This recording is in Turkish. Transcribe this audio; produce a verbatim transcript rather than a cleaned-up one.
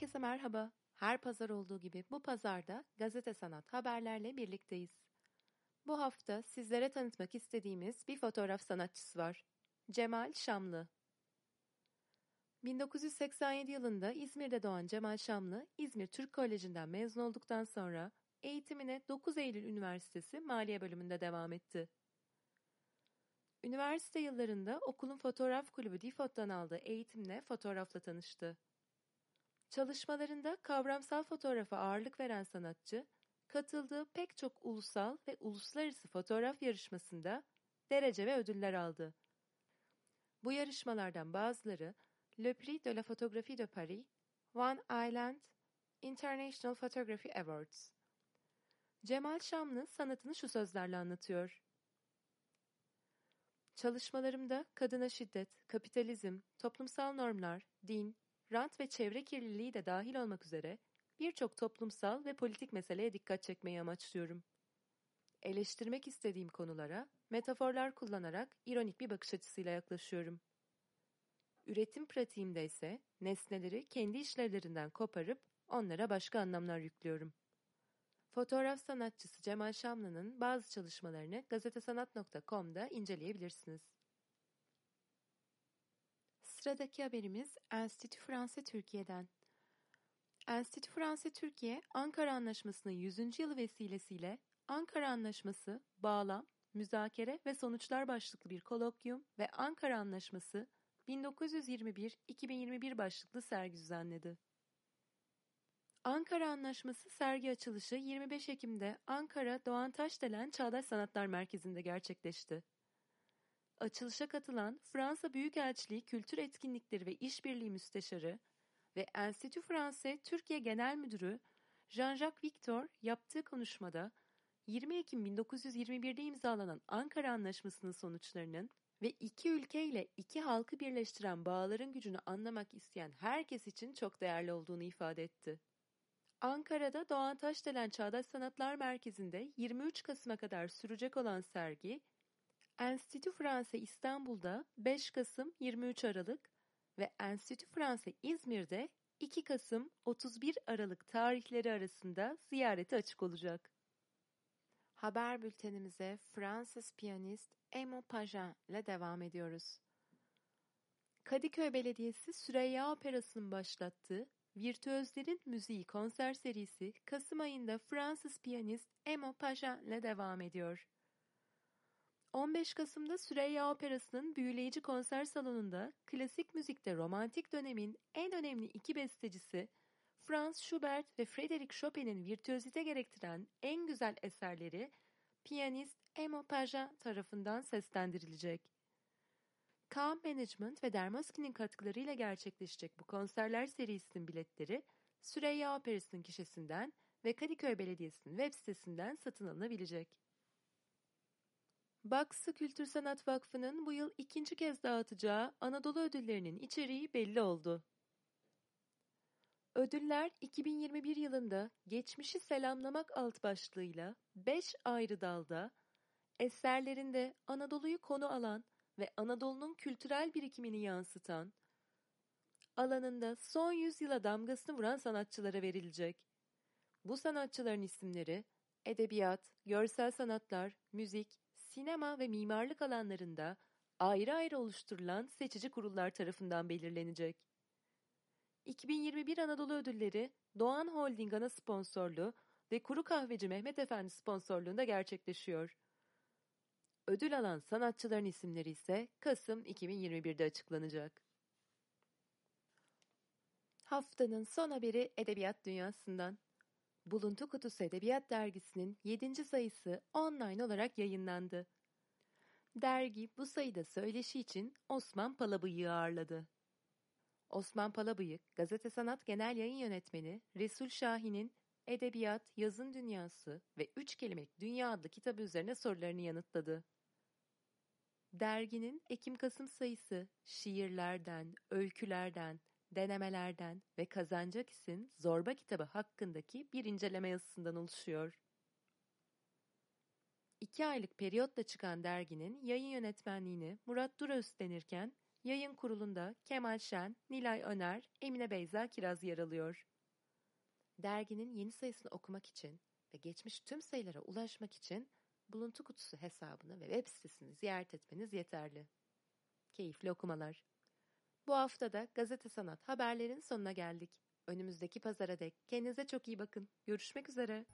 Herkese merhaba. Her pazar olduğu gibi bu pazarda gazete sanat haberlerle birlikteyiz. Bu hafta sizlere tanıtmak istediğimiz bir fotoğraf sanatçısı var. Cemal Şamlı. bin dokuz yüz seksen yedi yılında İzmir'de doğan Cemal Şamlı, İzmir Türk Koleji'nden mezun olduktan sonra eğitimine dokuz Eylül Üniversitesi Maliye Bölümünde devam etti. Üniversite yıllarında okulun fotoğraf kulübü DiPhot'tan aldığı eğitimle fotoğrafla tanıştı. Çalışmalarında kavramsal fotoğrafa ağırlık veren sanatçı, katıldığı pek çok ulusal ve uluslararası fotoğraf yarışmasında derece ve ödüller aldı. Bu yarışmalardan bazıları Le Prix de la Photographie de Paris, One Island International Photography Awards. Cemal Şamlı sanatını şu sözlerle anlatıyor. Çalışmalarımda kadına şiddet, kapitalizm, toplumsal normlar, din, rant ve çevre kirliliği de dahil olmak üzere birçok toplumsal ve politik meseleye dikkat çekmeyi amaçlıyorum. Eleştirmek istediğim konulara metaforlar kullanarak ironik bir bakış açısıyla yaklaşıyorum. Üretim pratiğimde ise nesneleri kendi işlevlerinden koparıp onlara başka anlamlar yüklüyorum. Fotoğraf sanatçısı Cemal Şamlı'nın bazı çalışmalarını gazete sanat nokta com'da inceleyebilirsiniz. Sıradaki haberimiz Enstitü Fransa Türkiye'den. Enstitü Fransa Türkiye, Ankara Anlaşması'nın yüzüncü yılı vesilesiyle Ankara Anlaşması, Bağlam, Müzakere ve Sonuçlar başlıklı bir kolokyum ve Ankara Anlaşması bin dokuz yüz yirmi bir iki bin yirmi bir başlıklı sergi düzenledi. Ankara Anlaşması sergi açılışı yirmi beş Ekim'de Ankara Doğan Taşdelen Çağdaş Sanatlar Merkezi'nde gerçekleşti. Açılışa katılan Fransa Büyükelçiliği Kültür Etkinlikleri ve İşbirliği Müsteşarı ve Enstitü Fransa Türkiye Genel Müdürü Jean-Jacques Victor yaptığı konuşmada yirmi Ekim bin dokuz yüz yirmi bir'de imzalanan Ankara Anlaşması'nın sonuçlarının ve iki ülkeyle iki halkı birleştiren bağların gücünü anlamak isteyen herkes için çok değerli olduğunu ifade etti. Ankara'da Doğan Taşdelen Çağdaş Sanatlar Merkezi'nde yirmi üç Kasım'a kadar sürecek olan sergi, Enstitü Fransa İstanbul'da beş Kasım yirmi üç Aralık ve Enstitü Fransa İzmir'de iki Kasım otuz bir Aralık tarihleri arasında ziyarete açık olacak. Haber bültenimize Fransız piyanist Émile Pajon ile devam ediyoruz. Kadıköy Belediyesi Süreyya Operası'nın başlattığı Virtüözlerin Müziği konser serisi Kasım ayında Fransız piyanist Émile Pajon ile devam ediyor. on beş Kasım'da Süreyya Operası'nın büyüleyici konser salonunda klasik müzikte romantik dönemin en önemli iki bestecisi Franz Schubert ve Frédéric Chopin'in virtüözite gerektiren en güzel eserleri piyanist Émile Pajon tarafından seslendirilecek. Kağ Management ve Dermaskin'in katkılarıyla gerçekleşecek bu konserler serisinin biletleri Süreyya Operası'nın gişesinden ve Kadıköy Belediyesi'nin web sitesinden satın alınabilecek. Baksı Kültür Sanat Vakfı'nın bu yıl ikinci kez dağıtacağı Anadolu ödüllerinin içeriği belli oldu. Ödüller iki bin yirmi bir yılında Geçmişi Selamlamak alt başlığıyla beş ayrı dalda, eserlerinde Anadolu'yu konu alan ve Anadolu'nun kültürel birikimini yansıtan, alanında son yüzyıla damgasını vuran sanatçılara verilecek. Bu sanatçıların isimleri edebiyat, görsel sanatlar, müzik, sinema ve mimarlık alanlarında ayrı ayrı oluşturulan seçici kurullar tarafından belirlenecek. iki bin yirmi bir Anadolu Ödülleri Doğan Holding ana sponsorluğu ve Kuru Kahveci Mehmet Efendi sponsorluğunda gerçekleşiyor. Ödül alan sanatçıların isimleri ise Kasım iki bin yirmi bir'de açıklanacak. Haftanın son haberi edebiyat dünyasından. Buluntu Kutusu Edebiyat Dergisi'nin yedinci sayısı online olarak yayınlandı. Dergi bu sayıda söyleşi için Osman Palabıyık'ı ağırladı. Osman Palabıyık, Gazete Sanat Genel Yayın Yönetmeni Resul Şahin'in Edebiyat, Yazın Dünyası ve Üç Kelimelik Dünya adlı kitabı üzerine sorularını yanıtladı. Derginin Ekim-Kasım sayısı şiirlerden, öykülerden, denemelerden ve Kazanacak İş'in Zorba Kitabı hakkındaki bir inceleme yazısından oluşuyor. İki aylık periyotla çıkan derginin yayın yönetmenliğini Murat Dura üstlenirken, Yayın kurulunda Kemal Şen, Nilay Öner, Emine Beyza Kiraz yer alıyor. Derginin yeni sayısını okumak için ve geçmiş tüm sayılara ulaşmak için Buluntu Kutusu hesabını ve web sitesini ziyaret etmeniz yeterli. Keyifli okumalar. Bu hafta da Gazete Sanat haberlerin sonuna geldik. Önümüzdeki pazara dek kendinize çok iyi bakın. Görüşmek üzere.